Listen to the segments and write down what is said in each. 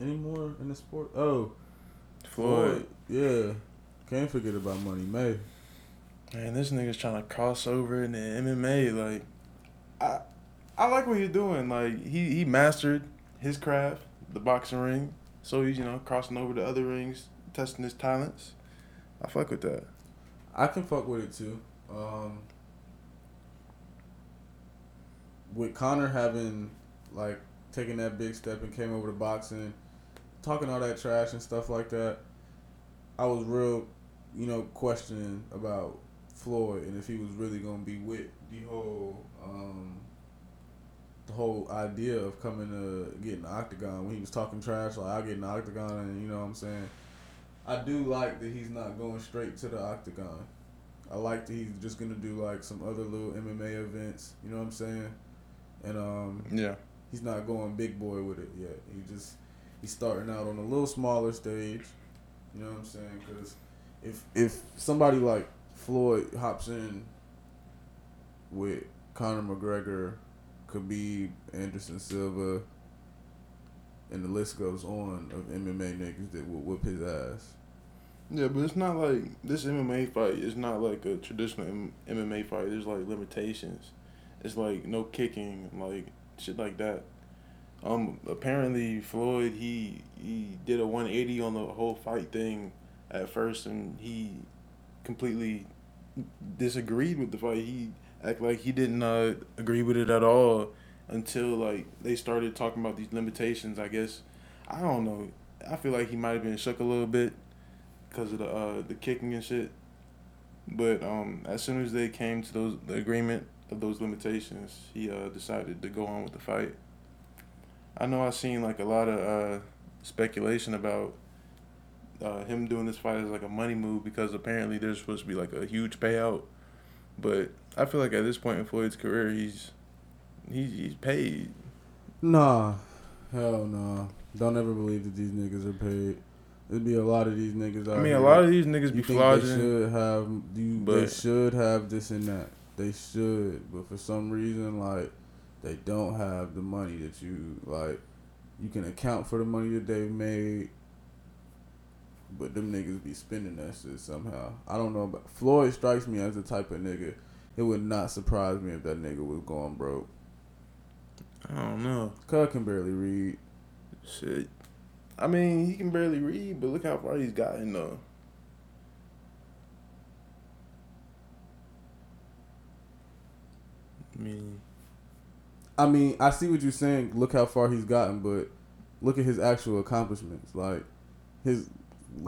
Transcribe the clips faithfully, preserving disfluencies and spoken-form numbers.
anymore in the sport? Oh, Floyd. Floyd. Yeah. Can't forget about Money May. Man, this nigga's trying to cross over into M M A. Like, I I like what you're doing. Like, he, he mastered his craft, the boxing ring. So he's, you know, crossing over to other rings, testing his talents. I fuck with that. I can fuck with it, too. Um, with Conor having, like, taking that big step and came over to boxing, talking all that trash and stuff like that, I was real, you know, questioning about Floyd and if he was really going to be with the whole um, the whole idea of coming to getting the octagon. When he was talking trash, like, I'll get in the octagon, and you know what I'm saying? I do like that he's not going straight to the octagon. I like that he's just going to do, like, some other little M M A events, you know what I'm saying? And um, yeah, he's not going big boy with it yet. He just, he's starting out on a little smaller stage, you know what I'm saying? Because if, if somebody like Floyd hops in with Conor McGregor, Khabib, Anderson Silva, and the list goes on of M M A niggas that will whip his ass. Yeah, but it's not like this M M A fight is not like a traditional M- MMA fight. There's like limitations. It's like no kicking, like shit like that. Um, apparently Floyd he he did a one eighty on the whole fight thing at first, and he completely disagreed with the fight. He act like he didn't uh, agree with it at all until like they started talking about these limitations. I guess I don't know. I feel like he might have been shook a little bit because of the uh, the kicking and shit. But um, as soon as they came to those the agreement of those limitations, he uh, decided to go on with the fight. I know I seen like a lot of uh, speculation about uh, him doing this fight as like a money move because apparently there's supposed to be like a huge payout. But I feel like at this point in Floyd's career, he's he's, he's paid. Nah, hell nah. Don't ever believe that these niggas are paid. There'd be a lot of these niggas out I mean, here. A lot of these niggas you be flogging. They should have. You, they should have this and that. They should, but for some reason, like, they don't have the money that you, like, you can account for the money that they've made, but them niggas be spending that shit somehow. I don't know, but Floyd strikes me as the type of nigga, it would not surprise me if that nigga was going broke. I don't know. Cuz can barely read. Shit. I mean, he can barely read, but look how far he's gotten, though. I mean... I mean, I see what you're saying. Look how far he's gotten, but look at his actual accomplishments. Like, his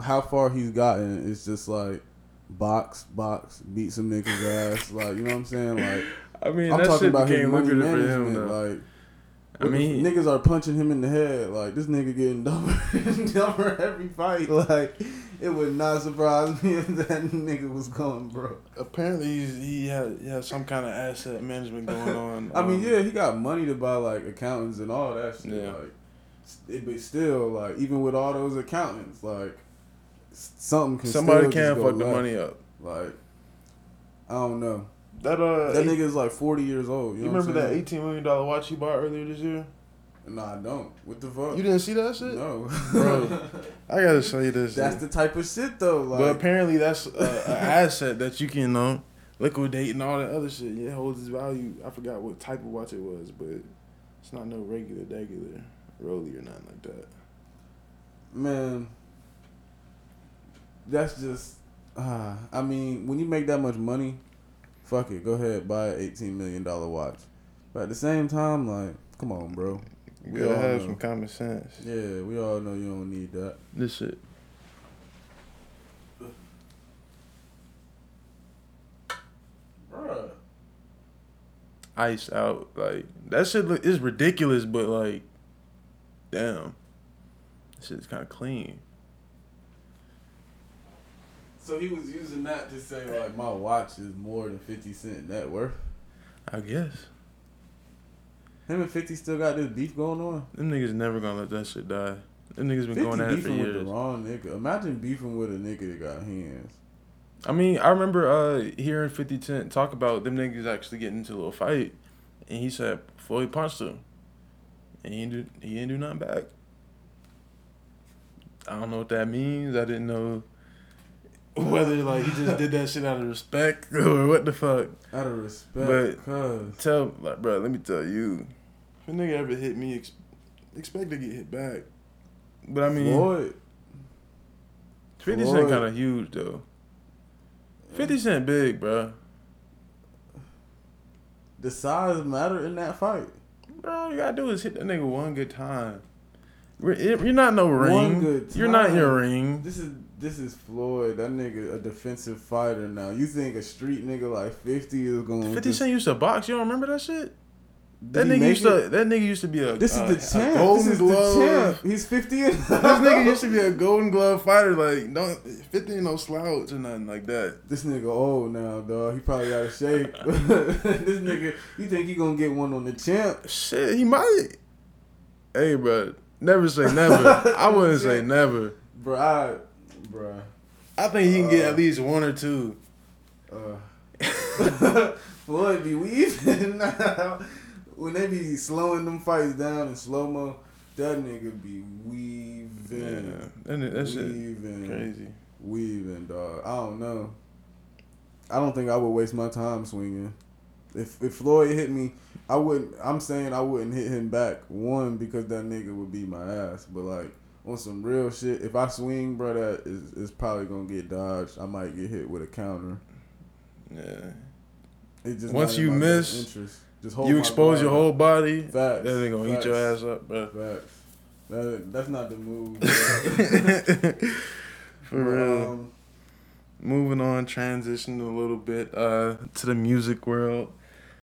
how far he's gotten is just like box, box, beat some niggas' ass. Like, you know what I'm saying? Like, I mean, I'm that talking shit about his money management. Him, like, I mean, niggas are punching him in the head. Like, this nigga getting dumber and dumber every fight. Like, it would not surprise me if that nigga was going broke. Apparently, he's, he had he had some kind of asset management going on. I um, mean, yeah, he got money to buy, like, accountants and all that shit. Yeah. Like, it, but still, like, even with all those accountants, like, something can Somebody still can just go fuck left. The money up. Like, I don't know. That uh, that eight, nigga's like forty years old. You, you know remember what that eighteen million dollars watch he bought earlier this year? Nah, I don't. What the fuck? You didn't see that shit? No. Bro, I gotta show you this. That's shit. The type of shit, though. Like. But apparently that's an asset that you can uh, liquidate and all that other shit. It holds its value. I forgot what type of watch it was, but it's not no regular, regular, Rollie or nothing like that. Man, that's just... Uh, I mean, when you make that much money... Fuck it, go ahead, buy an eighteen million dollars watch. But at the same time, like, come on, bro. We, we all have know. Some common sense. Yeah, we all know you don't need that. This shit. Bruh. Ice out. Like, that shit look, is ridiculous, but, like, damn. This shit's kind of clean. So he was using that to say, like, my watch is more than fifty cent net worth? I guess. Him and fifty still got this beef going on? Them niggas never gonna let that shit die. Them niggas been going at it for years. With the wrong nigga. Imagine beefing with a nigga that got hands. I mean, I remember uh, hearing fifty Cent talk about them niggas actually getting into a little fight. And he said, Floyd punched him. And he didn't, he didn't do nothing back. I don't know what that means. I didn't know whether like he just did that shit out of respect or what the fuck. Out of respect. But cause. tell like bro, let me tell you, if a nigga ever hit me, ex- expect to get hit back. But I mean, Floyd. fifty Floyd. Cent kind of huge though. fifty Cent big, bro. The size matter in that fight. Bro, all you gotta do is hit that nigga one good time. You're not no ring. One good time. You're not your ring. This is this is Floyd. That nigga a defensive fighter now. You think a street nigga like fifty is gonna? fifty Cent used to box. You don't remember that shit? That nigga used to. It? That nigga used to be a. This uh, is the champ. Golden this is glove. The champ. He's fifty. This nigga used to be a Golden Glove fighter. Like don't fifty ain't no slouch or nothing like that. This nigga old now, dog. He probably out of shape. This nigga, you think he gonna get one on the champ? Shit, he might. Hey, bro. Never say never. I wouldn't say never. Bro, I, bro. I think he can uh, get at least one or two. Uh, Floyd be weaving now. When they be slowing them fights down in slow-mo, that nigga be weaving. Yeah, that, that shit weaving, crazy. Weaving, dog. I don't know. I don't think I would waste my time swinging. If if Floyd hit me, I wouldn't. I'm saying I wouldn't hit him back. One, because that nigga would beat my ass. But like on some real shit, if I swing, bro, that is is probably gonna get dodged. I might get hit with a counter. Yeah. It just once you miss. Just hold you expose body. Your whole body. Facts. That ain't gonna Facts. Eat your ass up, bro. Facts. That, that's not the move, bro. For real. Um, Moving on, transitioning a little bit uh, to the music world.